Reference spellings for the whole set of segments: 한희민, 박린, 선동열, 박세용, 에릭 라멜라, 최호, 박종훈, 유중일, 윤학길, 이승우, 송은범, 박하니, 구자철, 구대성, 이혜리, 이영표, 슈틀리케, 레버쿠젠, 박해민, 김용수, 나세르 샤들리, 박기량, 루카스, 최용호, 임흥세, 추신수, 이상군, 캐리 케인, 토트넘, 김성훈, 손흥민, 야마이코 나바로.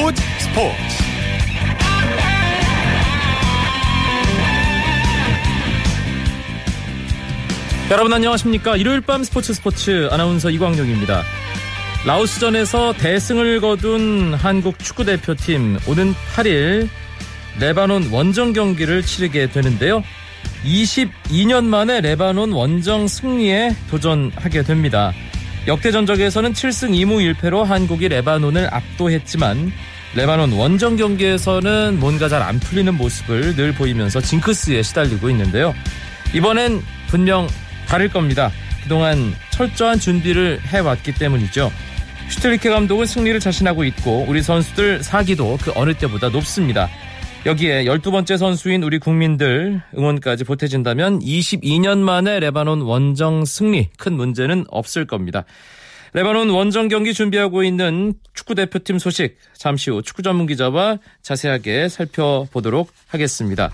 스포츠 스포츠. 여러분 안녕하십니까. 일요일 밤 스포츠 아나운서 이광용입니다. 라오스전에서 대승을 거둔 한국 축구대표팀 오는 8일 레바논 원정 경기를 치르게 되는데요. 22년 만에 레바논 원정 승리에 도전하게 됩니다. 역대 전적에서는 7승 2무 1패로 한국이 레바논을 압도했지만 레바논 원정 경기에서는 뭔가 잘 안 풀리는 모습을 늘 보이면서 징크스에 시달리고 있는데요. 이번엔 분명 다를 겁니다. 그동안 철저한 준비를 해왔기 때문이죠. 슈틀리케 감독은 승리를 자신하고 있고 우리 선수들 사기도 그 어느 때보다 높습니다. 여기에 12번째 선수인 우리 국민들 응원까지 보태진다면 22년 만에 레바논 원정 승리, 큰 문제는 없을 겁니다. 레바논 원정 경기 준비하고 있는 축구대표팀 소식 잠시 후 축구 전문 기자와 자세하게 살펴보도록 하겠습니다.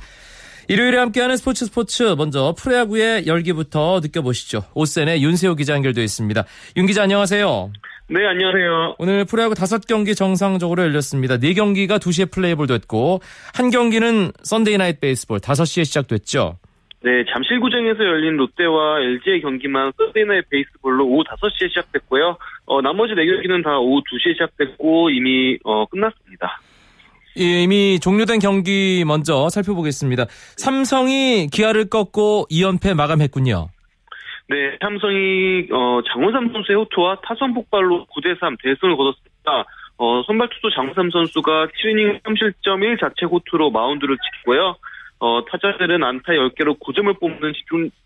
일요일에 함께하는 스포츠 먼저 프로야구의 열기부터 느껴보시죠. 오센의 윤세호 기자 연결되어 있습니다. 윤 기자 안녕하세요. 네, 안녕하세요. 오늘 프로야구 5경기 정상적으로 열렸습니다. 4경기가 2시에 플레이볼 됐고 한 경기는 선데이 나잇 베이스볼 5시에 시작됐죠. 네, 잠실구장에서 열린 롯데와 LG의 경기만 선데이 나잇 베이스볼로 오후 5시에 시작됐고요. 나머지 4경기는 다 오후 2시에 시작됐고 이미 끝났습니다. 이미 종료된 경기 먼저 살펴보겠습니다. 삼성이 기아를 꺾고 2연패 마감했군요. 네, 삼성이 장훈삼 선수의 호투와 타선 폭발로 9대3 대승을 거뒀습니다. 선발 투수 장훈삼 선수가 7이닝 3실점 1자책 호투로 마운드를 지키고요. 타자들은 안타 10개로 9점을 뽑는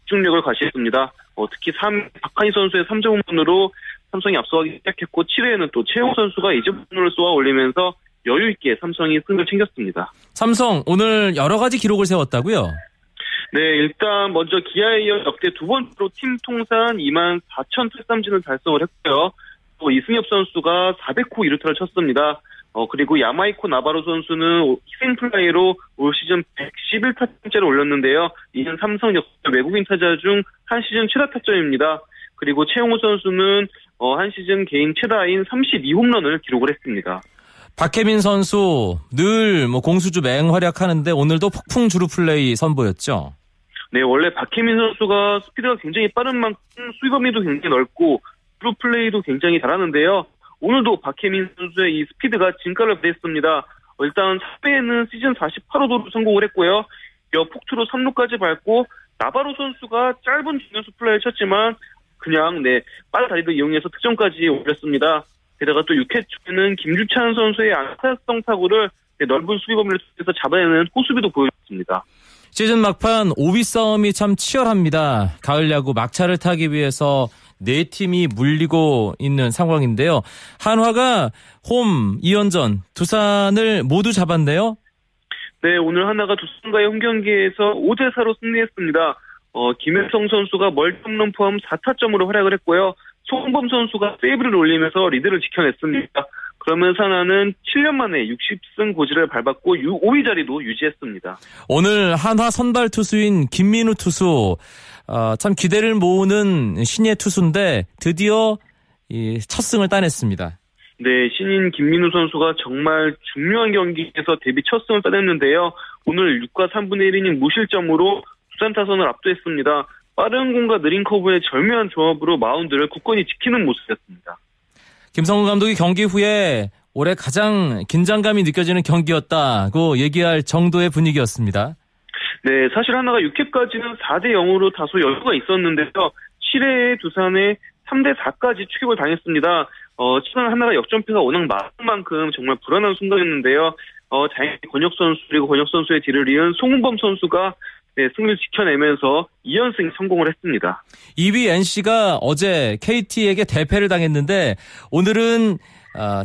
집중력을 과시했습니다. 특히 박하니 선수의 3점 홈런으로 삼성이 앞서가기 시작했고 7회에는 또 최호 선수가 2점 홈런을 쏘아 올리면서 여유있게 삼성이 승을 챙겼습니다. 삼성 오늘 여러가지 기록을 세웠다고요? 네, 일단 먼저 기아에 이어 역대 두 번째로 팀 통산 2만 4천 탈삼진을 달성을 했고요. 또 이승엽 선수가 400호 2루타를 쳤습니다. 그리고 야마이코 나바로 선수는 희생플라이로 올 시즌 111타점째를 올렸는데요. 이는 삼성 역대 외국인 타자 중 한 시즌 최다 타점입니다. 그리고 최용호 선수는 한 시즌 개인 최다인 32홈런을 기록을 했습니다. 박해민 선수 늘 공수주 맹활약하는데 오늘도 폭풍 주루 플레이 선보였죠? 네, 원래 박해민 선수가 스피드가 굉장히 빠른 만큼 수비 범위도 굉장히 넓고 주루 플레이도 굉장히 잘하는데요. 오늘도 박해민 선수의 이 스피드가 진가를 보였습니다. 일단 4회에는 시즌 48호 도루 성공을 했고요. 여 폭투로 3루까지 밟고 나바로 선수가 짧은 중견수 플레이를 쳤지만 그냥 빠른 다리를 이용해서 득점까지 올렸습니다. 게다가 또 6회 초에는 김주찬 선수의 안타성 타구를 넓은 수비 범위를 통해서 잡아내는 호수비도 보여줬습니다. 시즌 막판 5위 싸움이 참 치열합니다. 가을 야구 막차를 타기 위해서 네 팀이 물리고 있는 상황인데요. 한화가 홈 2연전 두산을 모두 잡았네요. 네, 오늘 한화가 두산과의 홈 경기에서 5대4로 승리했습니다. 김혜성 선수가 멀티홈런 포함 4타점으로 활약을 했고요. 송범 선수가 세이브를 올리면서 리드를 지켜냈습니다. 그러면서 하나는 7년 만에 60승 고지를 밟았고 5위 자리도 유지했습니다. 오늘 한화 선발 투수인 김민우 투수 참 기대를 모으는 신예 투수인데 드디어 첫 승을 따냈습니다. 네, 신인 김민우 선수가 정말 중요한 경기에서 데뷔 첫 승을 따냈는데요. 오늘 6과 3분의 1이닝 무실점으로 두산 타선을 압도했습니다. 빠른 공과 느린 커브의 절묘한 조합으로 마운드를 굳건히 지키는 모습이었습니다. 김성훈 감독이 경기 후에 올해 가장 긴장감이 느껴지는 경기였다고 얘기할 정도의 분위기였습니다. 네, 사실 하나가 6회까지는 4대0으로 다소 여유가 있었는데요. 7회에 두산에 3대4까지 추격을 당했습니다. 치만 하나가 역전패가 워낙 많은 만큼 정말 불안한 순간이었는데요. 다행히 권혁 선수 그리고 권혁 선수의 뒤를 이은 송은범 선수가 승리를 지켜내면서 2연승 성공을 했습니다. 2위 NC가 어제 KT에게 대패를 당했는데 오늘은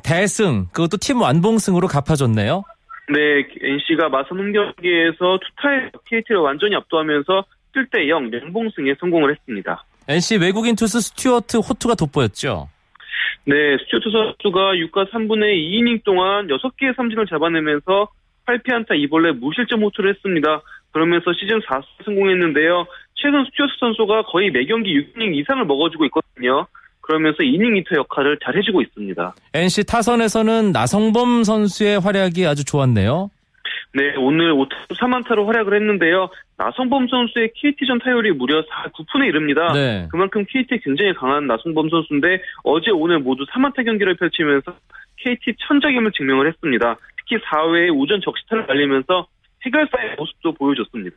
대승, 그것도 팀 완봉승으로 갚아줬네요. 네, NC가 마산 홈 경기에서 투타에 KT를 완전히 압도하면서 7대0 연봉승에 성공을 했습니다. NC 외국인 투수 스튜어트 호투가 돋보였죠? 네, 스튜어트 선수가 6과 3분의 2이닝 동안 6개의 삼진을 잡아내면서 8피안타 2볼넷 무실점 호투를 했습니다. 그러면서 시즌 4승 성공했는데요. 최근 스튜어트 선수가 거의 매 경기 6이닝 이상을 먹어주고 있거든요. 그러면서 이닝히터 역할을 잘 해주고 있습니다. NC 타선에서는 나성범 선수의 활약이 아주 좋았네요. 네, 오늘 5타수 3안타로 활약을 했는데요. 나성범 선수의 KT전 타율이 무려 9푼에 이릅니다. 네. 그만큼 KT에 굉장히 강한 나성범 선수인데 어제 오늘 모두 3안타 경기를 펼치면서 KT 천적임을 증명을 했습니다. 특히 4회에 우전 적시타를 날리면서 해결사의 모습도 보여줬습니다.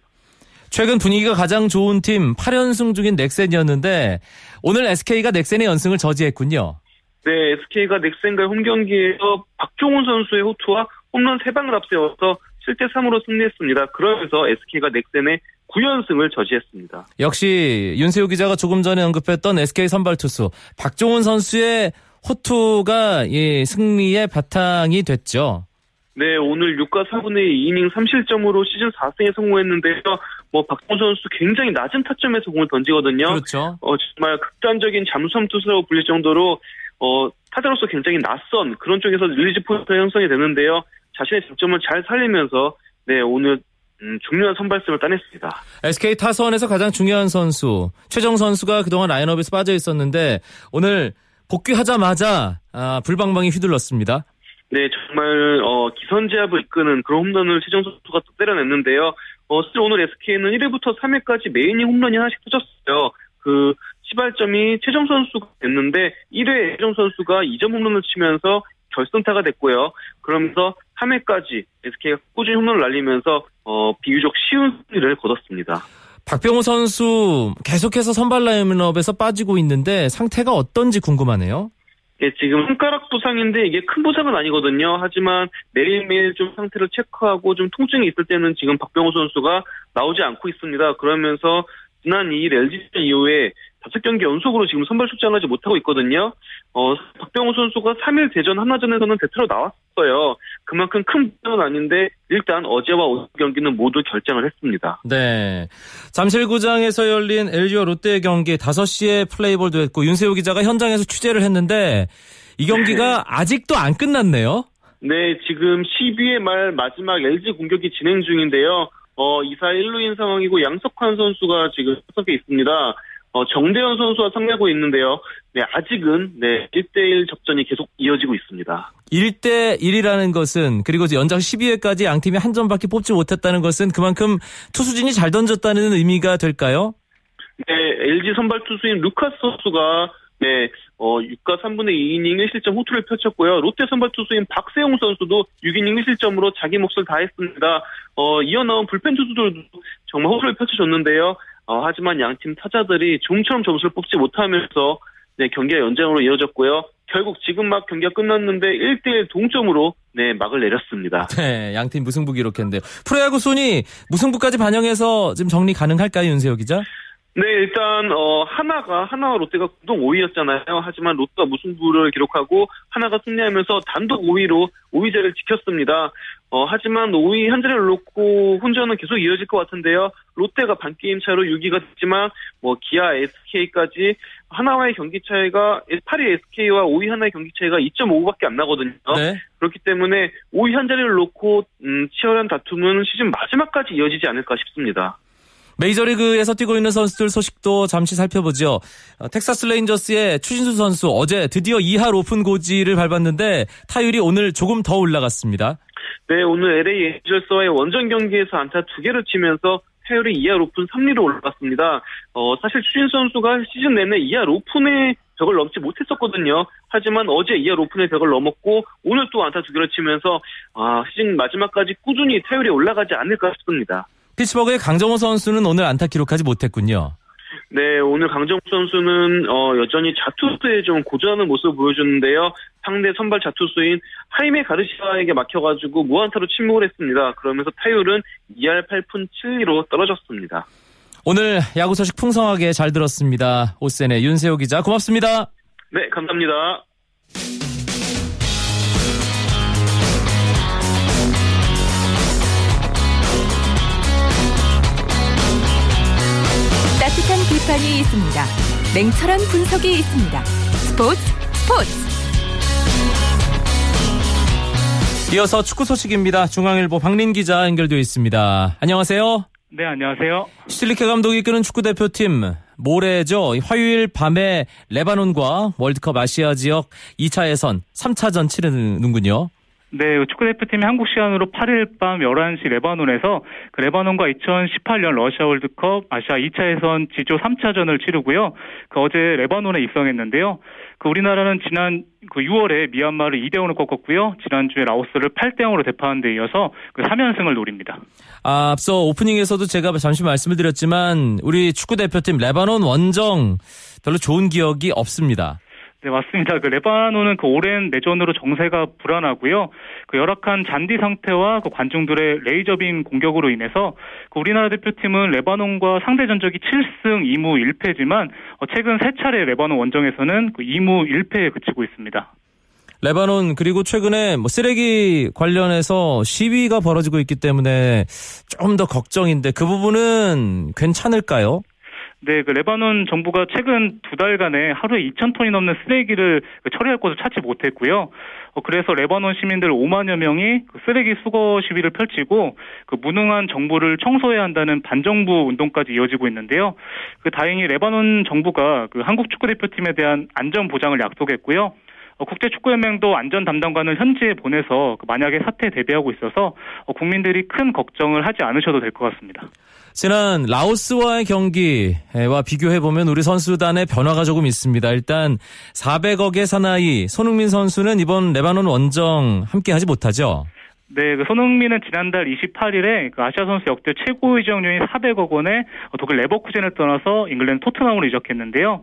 최근 분위기가 가장 좋은 팀 8연승 중인 넥센이었는데 오늘 SK가 넥센의 연승을 저지했군요. 네, SK가 넥센과의 홈경기에서 박종훈 선수의 호투와 홈런 3방을 앞세워서 7대3으로 승리했습니다. 그러면서 SK가 넥센의 9연승을 저지했습니다. 역시 윤세호 기자가 조금 전에 언급했던 SK 선발 투수 박종훈 선수의 호투가 승리의 바탕이 됐죠. 네, 오늘 6과 4분의 2이닝 3실점으로 시즌 4승에 성공했는데요. 박종훈 선수 굉장히 낮은 타점에서 공을 던지거든요. 그렇죠. 정말 극단적인 잠수함 투수라고 불릴 정도로 타자로서 굉장히 낯선 그런 쪽에서 릴리즈 포인트가 형성이 되는데요. 자신의 장점을 잘 살리면서 네, 오늘 중요한 선발승을 따냈습니다. SK 타선에서 가장 중요한 선수 최정 선수가 그동안 라인업에서 빠져 있었는데 오늘 복귀하자마자 불방망이 휘둘렀습니다. 네, 정말 기선제압을 이끄는 그런 홈런을 최정 선수가 또 때려냈는데요. 사실 오늘 SK는 1회부터 3회까지 메이닝 홈런이 하나씩 터졌어요. 그 시발점이 최정 선수가 됐는데 1회에 최정 선수가 2점 홈런을 치면서 결승타가 됐고요. 그러면서 3회까지 SK가 꾸준히 홈런을 날리면서 비교적 쉬운 승리를 거뒀습니다. 박병호 선수 계속해서 선발 라인업에서 빠지고 있는데 상태가 어떤지 궁금하네요. 네, 지금 손가락 부상인데 이게 큰 부상은 아니거든요. 하지만 매일매일 좀 상태를 체크하고 좀 통증이 있을 때는 지금 박병호 선수가 나오지 않고 있습니다. 그러면서 지난 2일 LG전 이후에 5경기 연속으로 지금 선발 출장하지 못하고 있거든요. 박병호 선수가 3일 대전 한화전에서는 대타로 나왔어요. 그만큼 큰 부상은 아닌데 일단 어제와 오늘 경기는 모두 결장을 했습니다. 네, 잠실구장에서 열린 LG와 롯데의 경기 5시에 플레이볼도 했고 윤세호 기자가 현장에서 취재를 했는데 이 경기가 아직도 안 끝났네요. 네, 지금 12회 말 마지막 LG 공격이 진행 중인데요. 2사 1루인 상황이고 양석환 선수가 지금 속에 있습니다. 정대현 선수와 상대하고 있는데요. 네, 아직은 1대1 접전이 계속 이어지고 있습니다. 1대1이라는 것은 그리고 연장 12회까지 양팀이 한 점밖에 뽑지 못했다는 것은 그만큼 투수진이 잘 던졌다는 의미가 될까요? 네, LG 선발 투수인 루카스 선수가 6과 3분의 2이닝 1실점 호투를 펼쳤고요. 롯데 선발 투수인 박세용 선수도 6이닝 1실점으로 자기 몫을 다했습니다. 이어나온 불펜 투수들도 정말 호투를 펼쳐줬는데요. 하지만 양팀 타자들이 좀처럼 점수를 뽑지 못하면서 경기가 연장으로 이어졌고요. 결국 지금 막 경기가 끝났는데 1대1 동점으로 막을 내렸습니다. 네, 양팀 무승부 기록했는데요. 프로야구 순위 무승부까지 반영해서 지금 정리 가능할까요, 윤세호 기자? 네, 일단 하나와 롯데가 공동 5위였잖아요. 하지만 롯데가 무승부를 기록하고 하나가 승리하면서 단독 5위로 5위제를 지켰습니다. 하지만 5위 현재를 놓고 혼전은 계속 이어질 것 같은데요. 롯데가 반게임 차로 6위가 됐지만 기아, SK까지 하나와의 경기 차이가 8위 SK와 5위 하나의 경기 차이가 2.5밖에 안 나거든요. 네. 그렇기 때문에 5위 현재를 놓고 치열한 다툼은 시즌 마지막까지 이어지지 않을까 싶습니다. 메이저리그에서 뛰고 있는 선수들 소식도 잠시 살펴보죠. 텍사스 레인저스의 추신수 선수 어제 드디어 2할 오픈 고지를 밟았는데 타율이 오늘 조금 더 올라갔습니다. 네, 오늘 LA 애인절스와의 원정 경기에서 안타 2개를 치면서 타율이 2할 오픈 3리로 올라갔습니다. 사실 추신수 선수가 시즌 내내 2할 오픈의 벽을 넘지 못했었거든요. 하지만 어제 2할 오픈의 벽을 넘었고 오늘 또 안타 2개를 치면서 시즌 마지막까지 꾸준히 타율이 올라가지 않을까 싶습니다. 피츠버그의 강정호 선수는 오늘 안타 기록하지 못했군요. 네, 오늘 강정호 선수는 여전히 좌투수에 좀 고전하는 모습을 보여주는데요. 상대 선발 좌투수인 하이메 가르시아에게 막혀가지고 무안타로 침묵을 했습니다. 그러면서 타율은 2할 8푼 7리로 떨어졌습니다. 오늘 야구 소식 풍성하게 잘 들었습니다. 오센의 윤세호 기자 고맙습니다. 네, 감사합니다. 따뜻한 비판이 있습니다. 냉철한 분석이 있습니다. 스포츠. 이어서 축구 소식입니다. 중앙일보 박린 기자 연결되어 있습니다. 안녕하세요. 네, 안녕하세요. 슈틀리케 감독이 이끄는 축구대표팀 모레죠. 화요일 밤에 레바논과 월드컵 아시아 지역 2차 예선 3차전 치르는군요. 네, 축구대표팀이 한국 시간으로 8일 밤 11시 레바논에서 레바논과 2018년 러시아 월드컵 아시아 2차 예선 지조 3차전을 치르고요. 어제 레바논에 입성했는데요. 우리나라는 지난 6월에 미얀마를 2-0으로 꺾었고요. 지난주에 라오스를 8-0으로 대파한 데 이어서 3연승을 노립니다. 앞서 오프닝에서도 제가 잠시 말씀을 드렸지만 우리 축구대표팀 레바논 원정 별로 좋은 기억이 없습니다. 네, 맞습니다. 레바논은 오랜 내전으로 정세가 불안하고요. 열악한 잔디 상태와 관중들의 레이저빔 공격으로 인해서 우리나라 대표팀은 레바논과 상대 전적이 7승 2무 1패지만 최근 3차례 레바논 원정에서는 2무 1패에 그치고 있습니다. 레바논 그리고 최근에 쓰레기 관련해서 시위가 벌어지고 있기 때문에 조금 더 걱정인데 그 부분은 괜찮을까요? 네, 레바논 정부가 최근 2달간에 하루에 2,000톤이 넘는 쓰레기를 처리할 곳을 찾지 못했고요. 그래서 레바논 시민들 5만여 명이 쓰레기 수거 시위를 펼치고 무능한 정부를 청소해야 한다는 반정부 운동까지 이어지고 있는데요. 다행히 레바논 정부가 한국 축구대표팀에 대한 안전 보장을 약속했고요. 국제축구연맹도 안전 담당관을 현지에 보내서 만약에 사태에 대비하고 있어서 국민들이 큰 걱정을 하지 않으셔도 될 것 같습니다. 지난 라오스와의 경기와 비교해보면 우리 선수단의 변화가 조금 있습니다. 일단 400억의 사나이 손흥민 선수는 이번 레바논 원정 함께하지 못하죠? 네, 손흥민은 지난달 28일에 아시아 선수 역대 최고 이적료인 400억 원에 독일 레버쿠젠을 떠나서 잉글랜드 토트넘으로 이적했는데요.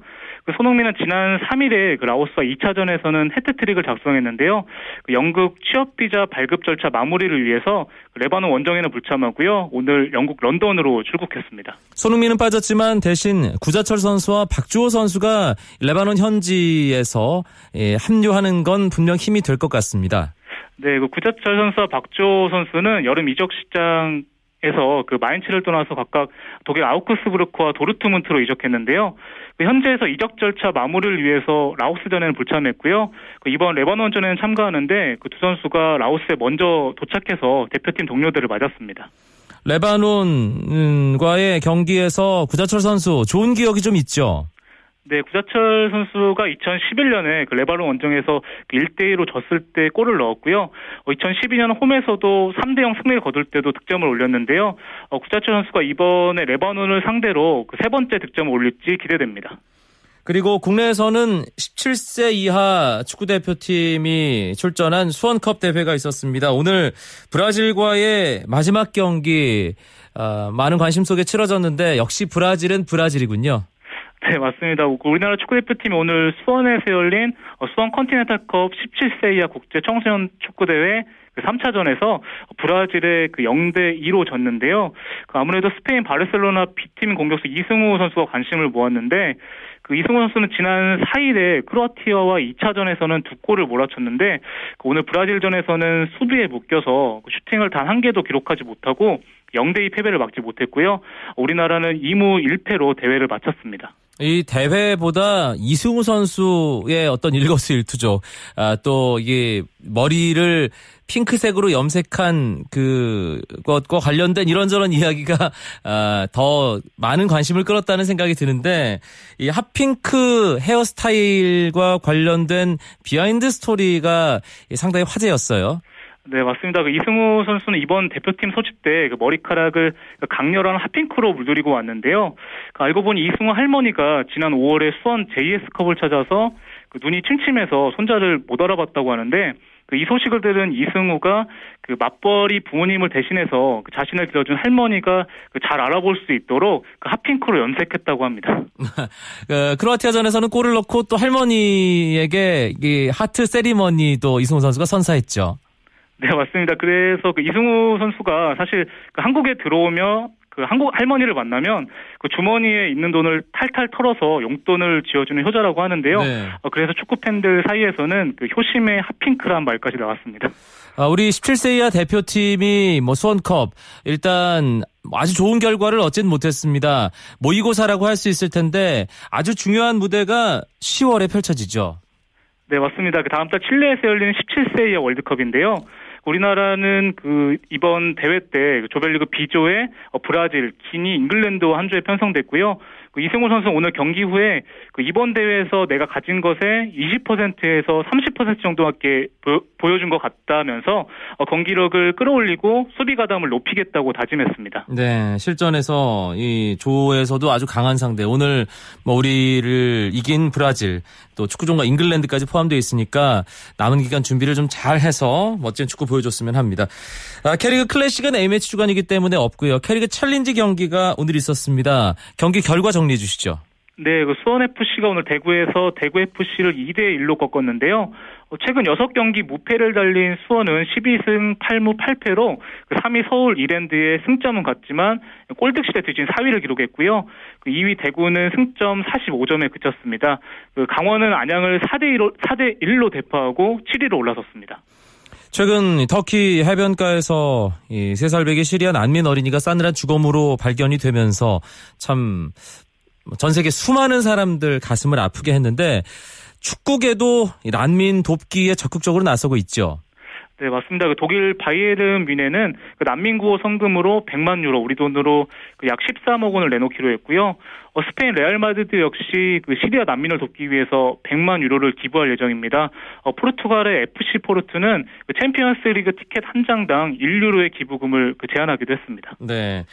손흥민은 지난 3일에 라오스와 2차전에서는 해트트릭을 작성했는데요. 영국 취업비자 발급 절차 마무리를 위해서 레바논 원정에는 불참하고요. 오늘 영국 런던으로 출국했습니다. 손흥민은 빠졌지만 대신 구자철 선수와 박주호 선수가 레바논 현지에서 합류하는 건 분명 힘이 될 것 같습니다. 네, 구자철 선수와 박주호 선수는 여름 이적 시장에서 마인츠를 떠나서 각각 독일 아우크스부르크와 도르트문트로 이적했는데요. 현지에서 이적 절차 마무리를 위해서 라오스전에는 불참했고요. 이번 레바논전에는 참가하는데 두 선수가 라오스에 먼저 도착해서 대표팀 동료들을 맞았습니다. 레바논과의 경기에서 구자철 선수 좋은 기억이 좀 있죠? 네, 구자철 선수가 2011년에 레바논 원정에서 1-2로 졌을 때 골을 넣었고요. 2012년 홈에서도 3-0 승리를 거둘 때도 득점을 올렸는데요. 구자철 선수가 이번에 레바논을 상대로 3번째 득점을 올릴지 기대됩니다. 그리고 국내에서는 17세 이하 축구대표팀이 출전한 수원컵 대회가 있었습니다. 오늘 브라질과의 마지막 경기 많은 관심 속에 치러졌는데 역시 브라질은 브라질이군요. 네, 맞습니다. 우리나라 축구대표팀이 오늘 수원에서 열린 수원 컨티넨탈컵 17세 이하 국제 청소년 축구대회 3차전에서 브라질에 0-2로 졌는데요. 아무래도 스페인 바르셀로나 B팀 공격수 이승우 선수가 관심을 모았는데 이승우 선수는 지난 4일에 크로아티아와 2차전에서는 2골을 몰아쳤는데 오늘 브라질전에서는 수비에 묶여서 슈팅을 단 한 개도 기록하지 못하고 0-2 패배를 막지 못했고요. 우리나라는 2무 1패로 대회를 마쳤습니다. 이 대회보다 이승우 선수의 어떤 일거수일투죠. 또 이게 머리를 핑크색으로 염색한 그것과 관련된 이런저런 이야기가 더 많은 관심을 끌었다는 생각이 드는데 이 핫핑크 헤어스타일과 관련된 비하인드 스토리가 상당히 화제였어요. 네, 맞습니다. 이승우 선수는 이번 대표팀 소집 때 머리카락을 강렬한 핫핑크로 물들이고 왔는데요. 알고 보니 이승우 할머니가 지난 5월에 수원 JS컵을 찾아서 눈이 침침해서 손자를 못 알아봤다고 하는데 이 소식을 들은 이승우가 맞벌이 부모님을 대신해서 자신을 길러준 할머니가 잘 알아볼 수 있도록 핫핑크로 염색했다고 합니다. 크로아티아전에서는 골을 넣고 또 할머니에게 이 하트 세리머니도 이승우 선수가 선사했죠. 네, 맞습니다. 그래서 이승우 선수가 사실 한국에 들어오며 한국 할머니를 만나면 주머니에 있는 돈을 탈탈 털어서 용돈을 쥐어주는 효자라고 하는데요. 네. 그래서 축구팬들 사이에서는 효심의 핫핑크란 말까지 나왔습니다. 우리 17세 이하 대표팀이 수원컵 일단 아주 좋은 결과를 얻진 못했습니다. 모의고사라고 할 수 있을 텐데 아주 중요한 무대가 10월에 펼쳐지죠. 네, 맞습니다. 다음 달 칠레에서 열리는 17세 이하 월드컵인데요. 우리나라는 이번 대회 때 조별리그 B조에 브라질, 기니, 잉글랜드와 한 조에 편성됐고요. 그 이승우 선수는 오늘 경기 후에 그 이번 대회에서 내가 가진 것의 20%에서 30% 정도밖에 보여준 것 같다면서 경기력을 끌어올리고 수비 가담을 높이겠다고 다짐했습니다. 네, 실전에서 이 조에서도 아주 강한 상대, 오늘 뭐 우리를 이긴 브라질, 또 축구 종과 잉글랜드까지 포함되어 있으니까 남은 기간 준비를 좀 잘해서 멋진 축구 보여줬으면 합니다. K리그 클래식은 A매치 주간이기 때문에 없고요. K리그 챌린지 경기가 오늘 있었습니다. 경기 결과 정리해 주시죠. 네, 그 수원FC가 오늘 대구에서 대구FC를 2-1로 꺾었는데요. 최근 6경기 무패를 달린 수원은 12승 8무 8패로 3위 서울 이랜드의 승점은 같지만 골득실에 뒤진 4위를 기록했고요. 2위 대구는 승점 45점에 그쳤습니다. 강원은 안양을 4-1로 대파하고 7위로 올라섰습니다. 최근 터키 해변가에서 3살배기 시리안 안민 어린이가 싸늘한 죽음으로 발견이 되면서 참 전 세계 수많은 사람들 가슴을 아프게 했는데 축구계도 난민 돕기에 적극적으로 나서고 있죠. 네, 맞습니다. 그 독일 바이에른 뮌헨은 그 난민 구호 성금으로 100만 유로, 우리 돈으로 그 약 13억 원을 내놓기로 했고요. 스페인 레알 마드리드 역시 그 시리아 난민을 돕기 위해서 100만 유로를 기부할 예정입니다. 포르투갈의 FC 포르투는 그 챔피언스 리그 티켓 한 장당 1유로의 기부금을 그 제안하기도 했습니다. 네.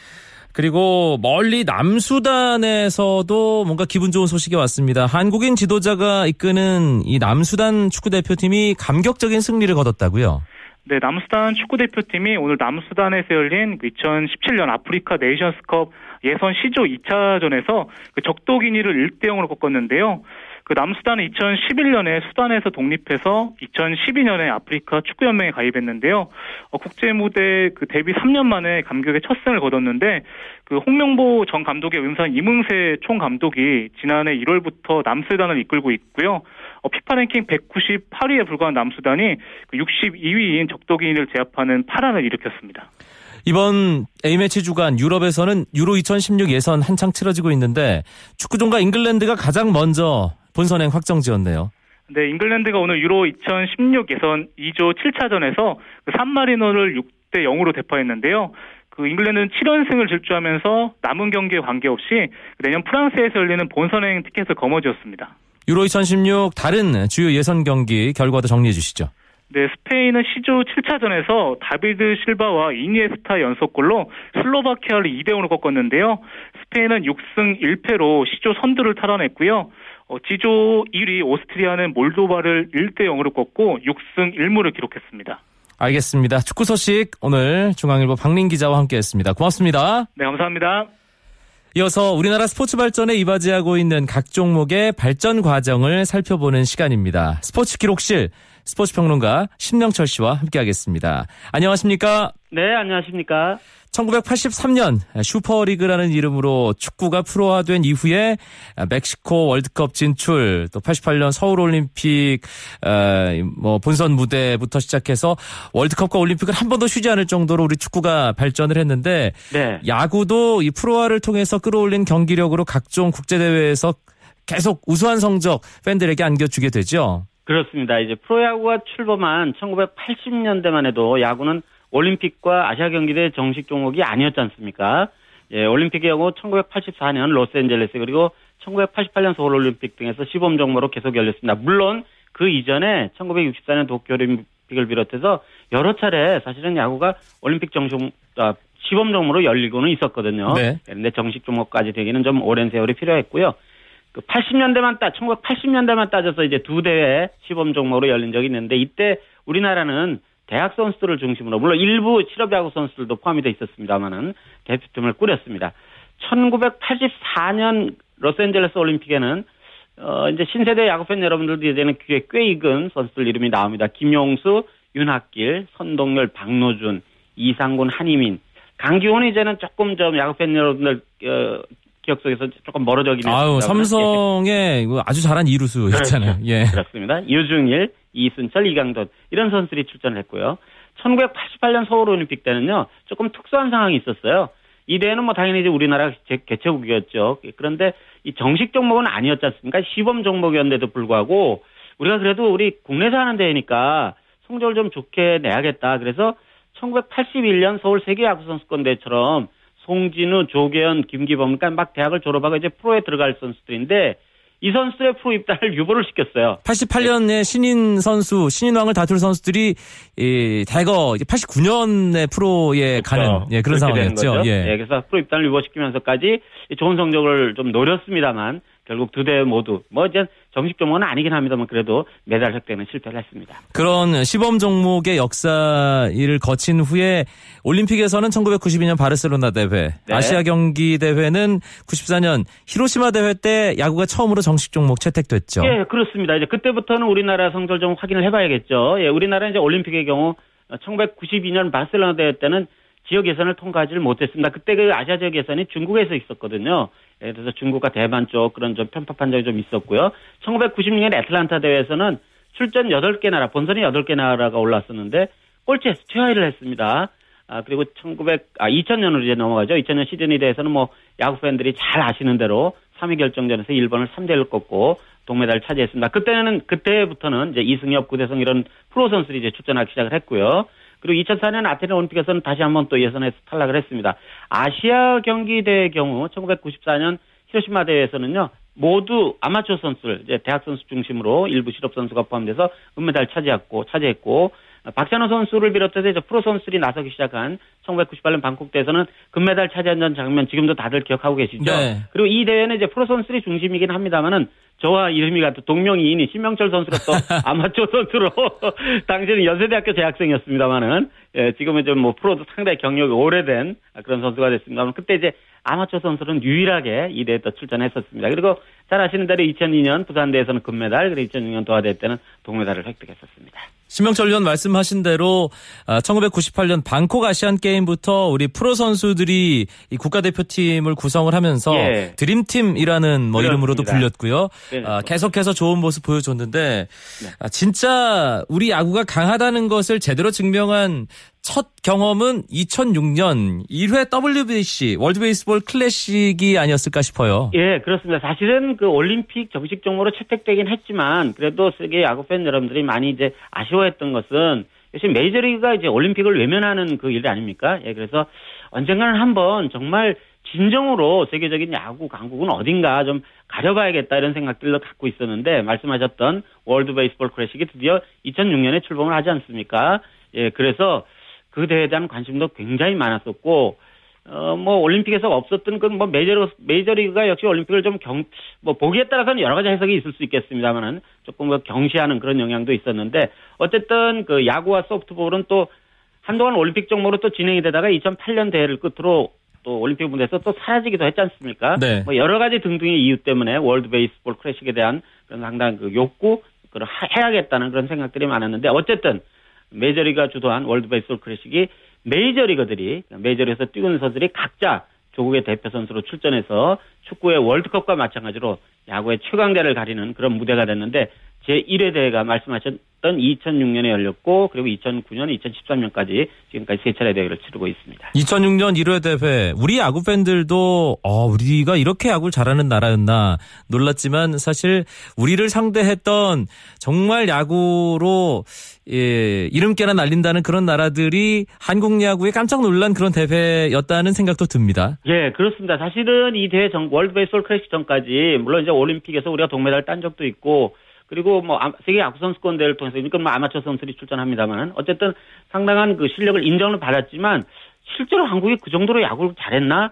그리고 멀리 남수단에서도 뭔가 기분 좋은 소식이 왔습니다. 한국인 지도자가 이끄는 이 남수단 축구대표팀이 감격적인 승리를 거뒀다고요? 네, 남수단 축구대표팀이 오늘 남수단에서 열린 2017년 아프리카 네이션스컵 예선 C조 2차전에서 그 적도기니를 1-0으로 꺾었는데요. 그 남수단은 2011년에 수단에서 독립해서 2012년에 아프리카 축구연맹에 가입했는데요. 국제무대 그 데뷔 3년 만에 감격의 첫 승을 거뒀는데 그 홍명보 전 감독의 은사인 임흥세 총감독이 지난해 1월부터 남수단을 이끌고 있고요. 피파 랭킹 198위에 불과한 남수단이 그 62위인 적도기니를 제압하는 파란을 일으켰습니다. 이번 A매치 주간 유럽에서는 유로 2016 예선 한창 치러지고 있는데 축구종과 잉글랜드가 가장 먼저 본선행 확정지었네요. 네, 잉글랜드가 오늘 유로 2016 예선 2조 7차전에서 산마리노를 6-0으로 대파했는데요. 그 잉글랜드는 7연승을 질주하면서 남은 경기에 관계없이 내년 프랑스에서 열리는 본선행 티켓을 거머쥐었습니다. 유로 2016 다른 주요 예선 경기 결과도 정리해 주시죠. 네, 스페인은 C조 7차전에서 다비드 실바와 이니에스타 연속골로 슬로바키아를 2-0으로 꺾었는데요. 스페인은 6승 1패로 C조 선두를 탈환했고요. G조 1위 오스트리아는 몰도바를 1-0으로 꺾고 6승 1무를 기록했습니다. 알겠습니다. 축구 소식 오늘 중앙일보 박린 기자와 함께했습니다. 고맙습니다. 네, 감사합니다. 이어서 우리나라 스포츠 발전에 이바지하고 있는 각 종목의 발전 과정을 살펴보는 시간입니다. 스포츠 기록실 스포츠평론가 신명철 씨와 함께하겠습니다. 안녕하십니까? 네, 안녕하십니까? 1983년 슈퍼리그라는 이름으로 축구가 프로화된 이후에 멕시코 월드컵 진출, 또 88년 서울올림픽 본선 무대부터 시작해서 월드컵과 올림픽을 한 번도 쉬지 않을 정도로 우리 축구가 발전을 했는데 네. 야구도 이 프로화를 통해서 끌어올린 경기력으로 각종 국제대회에서 계속 우수한 성적 팬들에게 안겨주게 되죠. 그렇습니다. 이제 프로야구가 출범한 1980년대만 해도 야구는 올림픽과 아시아 경기대 정식 종목이 아니었지 않습니까? 예, 올림픽의 경우 1984년 로스앤젤레스 그리고 1988년 서울올림픽 등에서 시범 종목으로 계속 열렸습니다. 물론 그 이전에 1964년 도쿄올림픽을 비롯해서 여러 차례 사실은 야구가 올림픽 정식 시범 종목으로 열리고는 있었거든요. 네. 그런데 정식 종목까지 되기는 좀 오랜 세월이 필요했고요. 1980년대만 따져서 이제 두 대회 시범 종목으로 열린 적이 있는데 이때 우리나라는 대학 선수들을 중심으로 물론 일부 실업야구 선수들도 포함이 되어 있었습니다만은 대표팀을 꾸렸습니다. 1984년 로스앤젤레스 올림픽에는 이제 신세대 야구팬 여러분들도 이제는 귀에 꽤 익은 선수들 이름이 나옵니다. 김용수, 윤학길, 선동열, 박노준, 이상군, 한희민, 강기훈이 이제는 조금 좀 야구팬 여러분들 기억 속에서 조금 멀어져긴 했습니다. 삼성의 아주 잘한 이루수였잖아요. 그렇죠. 예. 그렇습니다. 유중일, 이순철, 이강돈 이런 선수들이 출전을 했고요. 1988년 서울올림픽 때는요. 조금 특수한 상황이 있었어요. 이 대회는 뭐 당연히 이제 우리나라가 개최국이었죠. 그런데 이 정식 종목은 아니었지 않습니까? 시범 종목이었는데도 불구하고 우리가 그래도 우리 국내에서 하는 대회니까 성적을 좀 좋게 내야겠다. 그래서 1981년 서울 세계야구선수권대회처럼 송진우, 조계현, 김기범, 그러니까 막 대학을 졸업하고 이제 프로에 들어갈 선수들인데 이 선수들의 프로 입단을 유보를 시켰어요. 88년에 신인 선수, 신인왕을 다툴 선수들이 대거 89년에 프로에 그렇죠. 가는 예, 그런 상황이었죠. 예. 예, 그래서 프로 입단을 유보시키면서까지 좋은 성적을 좀 노렸습니다만 결국 두 대 모두 뭐 이제 정식 종목은 아니긴 합니다만 그래도 메달 획득에는 실패를 했습니다. 그런 시범 종목의 역사를 거친 후에 올림픽에서는 1992년 바르셀로나 대회, 네. 아시아 경기 대회는 94년 히로시마 대회 때 야구가 처음으로 정식 종목 채택됐죠. 예, 그렇습니다. 이제 그때부터는 우리나라 성적을 좀 확인을 해봐야겠죠. 예, 우리나라는 이제 올림픽의 경우 1992년 바르셀로나 대회 때는 지역 예선을 통과하지를 못했습니다. 그때 그 아시아 지역 예선이 중국에서 있었거든요. 예를 들어서 중국과 대만 쪽 그런 좀 편파판 적이 좀 있었고요. 1996년 애틀란타 대회에서는 출전 8개 나라, 본선이 8개 나라가 올랐었는데 꼴찌에서 최하위를 했습니다. 그리고 2000년으로 이제 넘어가죠. 2000년 시드니 대회에서는 뭐 야구 팬들이 잘 아시는 대로 3위 결정전에서 일본을 3대1로 꺾고 동메달을 차지했습니다. 그때부터는 이제 이승엽, 구대성 이런 프로 선수들이 이제 출전하기 시작을 했고요. 그리고 2004년 아테네 올림픽에서는 다시 한번 또 예선에서 탈락을 했습니다. 아시아 경기 대회의 경우 1994년 히로시마 대회에서는요. 모두 아마추어 선수들, 이제 대학 선수 중심으로 일부 실업 선수가 포함돼서 은메달을 차지했고 박찬호 선수를 비롯해서 이제 프로 선수들이 나서기 시작한 1998년 방콕 대회에서는 금메달 차지한 장면 지금도 다들 기억하고 계시죠. 네. 그리고 이 대회는 이제 프로 선수들이 중심이긴 합니다만은 저와 이름이 같은 동명이인이 신명철 선수가 또 아마추어 선수로 당시에는 연세대학교 재학생이었습니다만은 예, 지금은 좀 뭐 프로도 상당히 경력이 오래된 그런 선수가 됐습니다만 그때 이제 아마추어 선수는 유일하게 이 대회에 또 출전했었습니다. 그리고 잘 아시는 대로 2002년 부산대회에서는 금메달, 그리고 2006년 도하대회 때는 동메달을 획득했었습니다. 신명철 위원 말씀하신 대로 1998년 방콕 아시안게임부터 우리 프로 선수들이 이 국가대표팀을 구성을 하면서 예. 드림팀이라는 뭐 이름으로도 불렸고요. 네, 계속해서 좋은 모습 보여줬는데 네. 진짜 우리 야구가 강하다는 것을 제대로 증명한 첫 경험은 2006년 1회 WBC 월드베이스볼 클래식이 아니었을까 싶어요. 예, 그렇습니다. 사실은 그 올림픽 정식 종목으로 채택되긴 했지만 그래도 세계 야구 팬 여러분들이 많이 이제 아쉬워했던 것은 역시 메이저리그가 이제 올림픽을 외면하는 그 일 아닙니까? 예, 그래서 언젠가는 한번 정말 진정으로 세계적인 야구 강국은 어딘가 좀 가려봐야겠다 이런 생각들을 갖고 있었는데 말씀하셨던 월드 베이스볼 클래식이 드디어 2006년에 출범을 하지 않습니까? 예, 그래서 그 대회에 대한 관심도 굉장히 많았었고, 뭐 올림픽에서 없었던 그 뭐 메이저리그가 역시 올림픽을 좀 보기에 따라서는 여러 가지 해석이 있을 수 있겠습니다만은 조금 뭐 경시하는 그런 영향도 있었는데 어쨌든 그 야구와 소프트볼은 또 한동안 올림픽 종목으로 또 진행이 되다가 2008년 대회를 끝으로 또 올림픽 무대에서 또 사라지기도 했지 않습니까? 네. 뭐 여러 가지 등등의 이유 때문에 월드 베이스볼 클래식에 대한 그런 상당한 그 욕구, 그런 해야겠다는 그런 생각들이 많았는데 어쨌든. 메이저리그가 주도한 월드베이스볼 클래식이 메이저리거들이 메이저리에서 뛰고 있는 선수들이 각자 조국의 대표 선수로 출전해서 축구의 월드컵과 마찬가지로 야구의 최강대를 가리는 그런 무대가 됐는데 제1회 대회가 말씀하셨던 2006년에 열렸고 그리고 2009년, 2013년까지 지금까지 세 차례 대회를 치르고 있습니다. 2006년 1회 대회 우리 야구 팬들도 우리가 이렇게 야구를 잘하는 나라였나 놀랐지만 사실 우리를 상대했던 정말 야구로 예, 이름께나 날린다는 그런 나라들이 한국 야구에 깜짝 놀란 그런 대회였다는 생각도 듭니다. 예, 그렇습니다. 사실은 이 대회 월드 베이스볼 클래식 전까지 물론 이제 올림픽에서 우리가 동메달을 딴 적도 있고 그리고 뭐 세계 야구 선수권 대회를 통해서 그러니까 뭐 아마추어 선수들이 출전합니다만 어쨌든 상당한 그 실력을 인정을 받았지만 실제로 한국이 그 정도로 야구를 잘했나?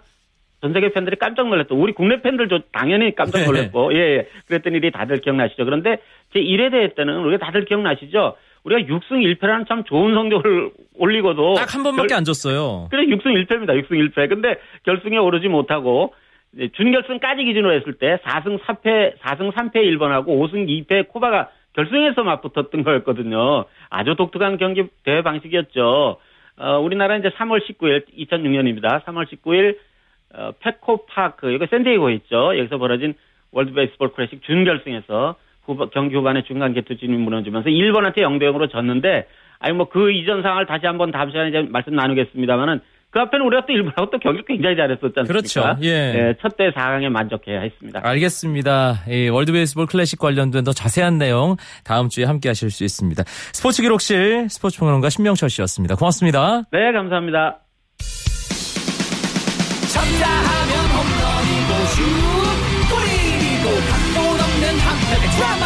전 세계 팬들이 깜짝 놀랐죠. 우리 국내 팬들도 당연히 깜짝 놀랐고 예, 그랬던 일이 다들 기억나시죠. 그런데 제1회 대회 때는 우리가 다들 기억나시죠. 우리가 6승 1패라는 참 좋은 성적을 올리고도 딱 한 번밖에 안 졌어요. 그래 6승 1패입니다. 6승 1패. 근데 결승에 오르지 못하고 준결승까지 기준으로 했을 때 4승 3패 일본하고 5승 2패 쿠바가 결승에서 맞붙었던 거였거든요. 아주 독특한 경기 대회 방식이었죠. 우리나라는 이제 3월 19일 2006년입니다. 3월 19일 페코파크 여기 샌디에이고에 있죠. 여기서 벌어진 월드 베이스볼 클래식 준결승에서 경기 후반에 중간 개투진이 무너지면서 일본한테 0대0으로 졌는데 아니 뭐 그 이전 상황을 다시 한번 다음 시간에 이제 말씀 나누겠습니다만은 그 앞에는 우리가 또 일본하고 또 경기를 굉장히 잘했었잖아요. 그렇죠. 예. 예, 첫 대회 4강에 만족해야 했습니다. 알겠습니다. 예, 월드베이스볼 클래식 관련된 더 자세한 내용 다음 주에 함께 하실 수 있습니다. 스포츠 기록실 스포츠 평론가 신명철 씨였습니다. 고맙습니다. 네, 감사합니다. 드라마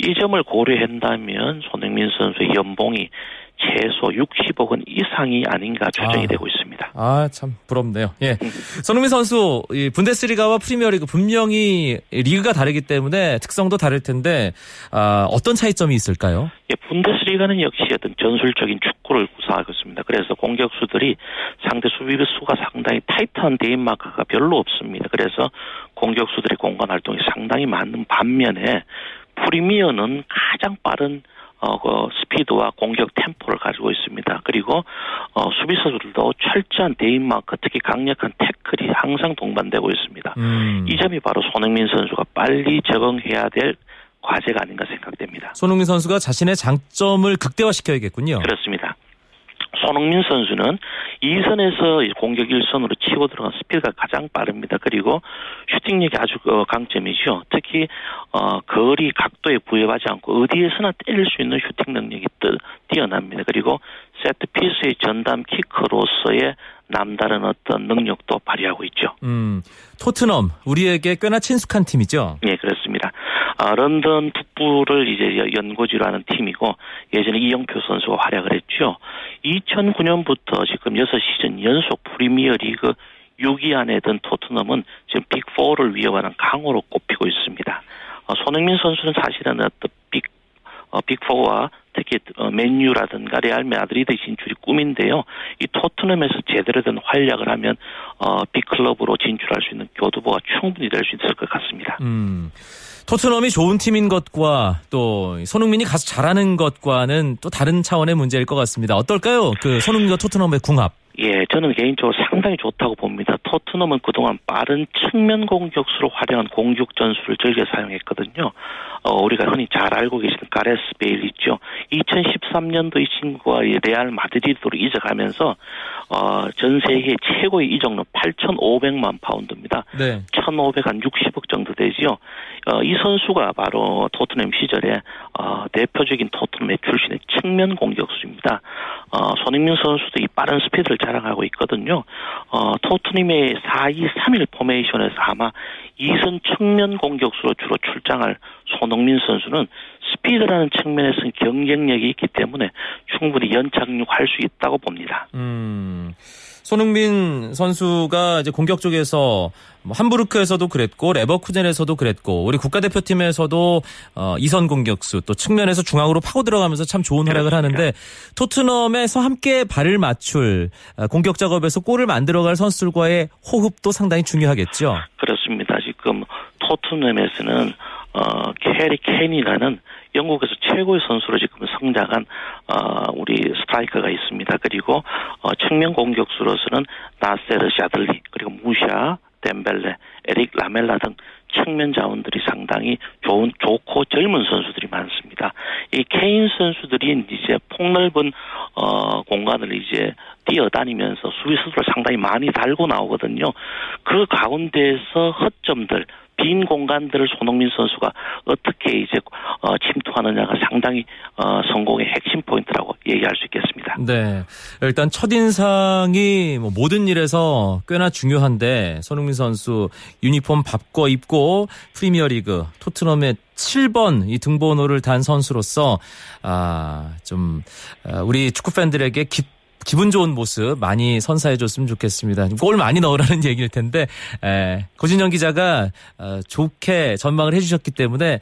이 점을 고려한다면 손흥민 선수의 연봉이 최소 60억 원 이상이 아닌가 추정이 되고 있습니다. 아, 참 부럽네요. 예, 손흥민 선수 이 분데스리가와 프리미어리그 분명히 리그가 다르기 때문에 특성도 다를 텐데 어떤 차이점이 있을까요? 예, 분데스리가는 역시 어떤 전술적인 축구를 구사하고 있습니다. 그래서 공격수들이 상대 수비수가 상당히 타이트한 데인마크가 별로 없습니다. 그래서 공격수들의 공간 활동이 상당히 많은 반면에 프리미어는 가장 빠른 스피드와 공격 템포를 가지고 있습니다. 그리고 수비수들도 철저한 데인마크, 특히 강력한 태클이 항상 동반되고 있습니다. 이 점이 바로 손흥민 선수가 빨리 적응해야 될 과제가 아닌가 생각됩니다. 손흥민 선수가 자신의 장점을 극대화시켜야겠군요. 그렇습니다. 손흥민 선수는 2선에서 공격 1선으로 치고 들어간 스피드가 가장 빠릅니다. 그리고 슈팅력이 아주 강점이죠. 특히 거리 각도에 부여하지 않고 어디에서나 때릴 수 있는 슈팅 능력이 뛰어납니다. 그리고 세트피스의 전담 키커로서의 남다른 어떤 능력도 발휘하고 있죠. 토트넘, 우리에게 꽤나 친숙한 팀이죠? 네, 그렇습니다. 런던 북부를 이제 연고지로 하는 팀이고 예전에 이영표 선수가 활약을 했죠. 2009년부터 지금 6시즌 연속 프리미어리그 6위 안에 든 토트넘은 지금 빅4를 위협하는 강호로 꼽히고 있습니다. 손흥민 선수는 사실은 빅4와 특히 맨유라든가 레알 마드리드 진출이 꿈인데요. 이 토트넘에서 제대로 된 활약을 하면 빅클럽으로 진출할 수 있는 교두보가 충분히 될 수 있을 것 같습니다. 토트넘이 좋은 팀인 것과 또 손흥민이 가서 잘하는 것과는 또 다른 차원의 문제일 것 같습니다. 어떨까요? 그 손흥민과 토트넘의 궁합. 예, 저는 개인적으로 상당히 좋다고 봅니다. 토트넘은 그동안 빠른 측면 공격수로 활용한 공격 전술을 즐겨 사용했거든요. 우리가 흔히 잘 알고 계시는 가레스 베일 있죠. 2013년도 이 친구와 레알 마드리드로 이적하면서 전 세계 최고의 이적료 8,500만 파운드입니다. 네. 1,560억 정도 되지요. 이 선수가 바로 토트넘 시절에 대표적인 토트넘의 출신의 측면 공격수입니다. 손흥민 선수도 이 빠른 스피드를 자랑하고 있거든요. 토트넘의 4-2-3-1 포메이션에서 아마 2선 측면 공격수로 주로 출장할 손흥민 선수는 스피드라는 측면에서 경쟁력이 있기 때문에 충분히 연착륙할 수 있다고 봅니다. 손흥민 선수가 이제 공격 쪽에서 함부르크에서도 그랬고 레버쿠젠에서도 그랬고 우리 국가대표팀에서도 2선 공격수 또 측면에서 중앙으로 파고 들어가면서 참 좋은 활약을 하는데 토트넘에서 함께 발을 맞출 공격 작업에서 골을 만들어갈 선수들과의 호흡도 상당히 중요하겠죠. 그렇습니다. 지금 토트넘에서는 캐리 케인이라는 영국에서 최고의 선수로 지금 성장한 우리 스트라이커가 있습니다. 그리고 측면 공격수로서는 나세르 샤들리 그리고 무샤 덴벨레, 에릭 라멜라 등 측면 자원들이 상당히 좋고 젊은 선수들이 많습니다. 이 케인 선수들이 이제 폭넓은 공간을 이제 뛰어다니면서 수비수들을 상당히 많이 달고 나오거든요. 그 가운데에서 허점들, 빈 공간들을 손흥민 선수가 어떻게 이제 침투하느냐가 상당히 성공의 핵심 포인트라고 얘기할 수 있겠습니다. 네, 일단 첫인상이 뭐 모든 일에서 꽤나 중요한데 손흥민 선수 유니폼 바꿔 입고 프리미어리그 토트넘의 7번 이 등번호를 단 선수로서 우리 축구 팬들에게 기분 좋은 모습 많이 선사해줬으면 좋겠습니다. 골 많이 넣으라는 얘기일 텐데 고진현 기자가 좋게 전망을 해주셨기 때문에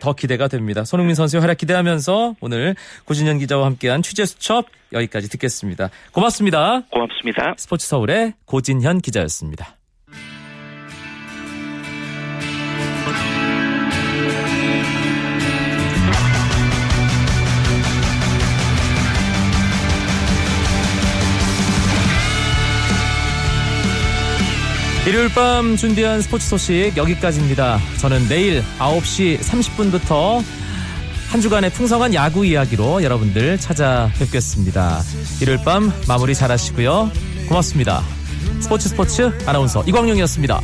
더 기대가 됩니다. 손흥민 선수의 활약 기대하면서 오늘 고진현 기자와 함께한 취재 수첩 여기까지 듣겠습니다. 고맙습니다. 고맙습니다. 스포츠 서울의 고진현 기자였습니다. 일요일 밤 준비한 스포츠 소식 여기까지입니다. 저는 내일 9시 30분부터 한 주간의 풍성한 야구 이야기로 여러분들 찾아뵙겠습니다. 일요일 밤 마무리 잘 하시고요. 고맙습니다. 스포츠 아나운서 이광용이었습니다.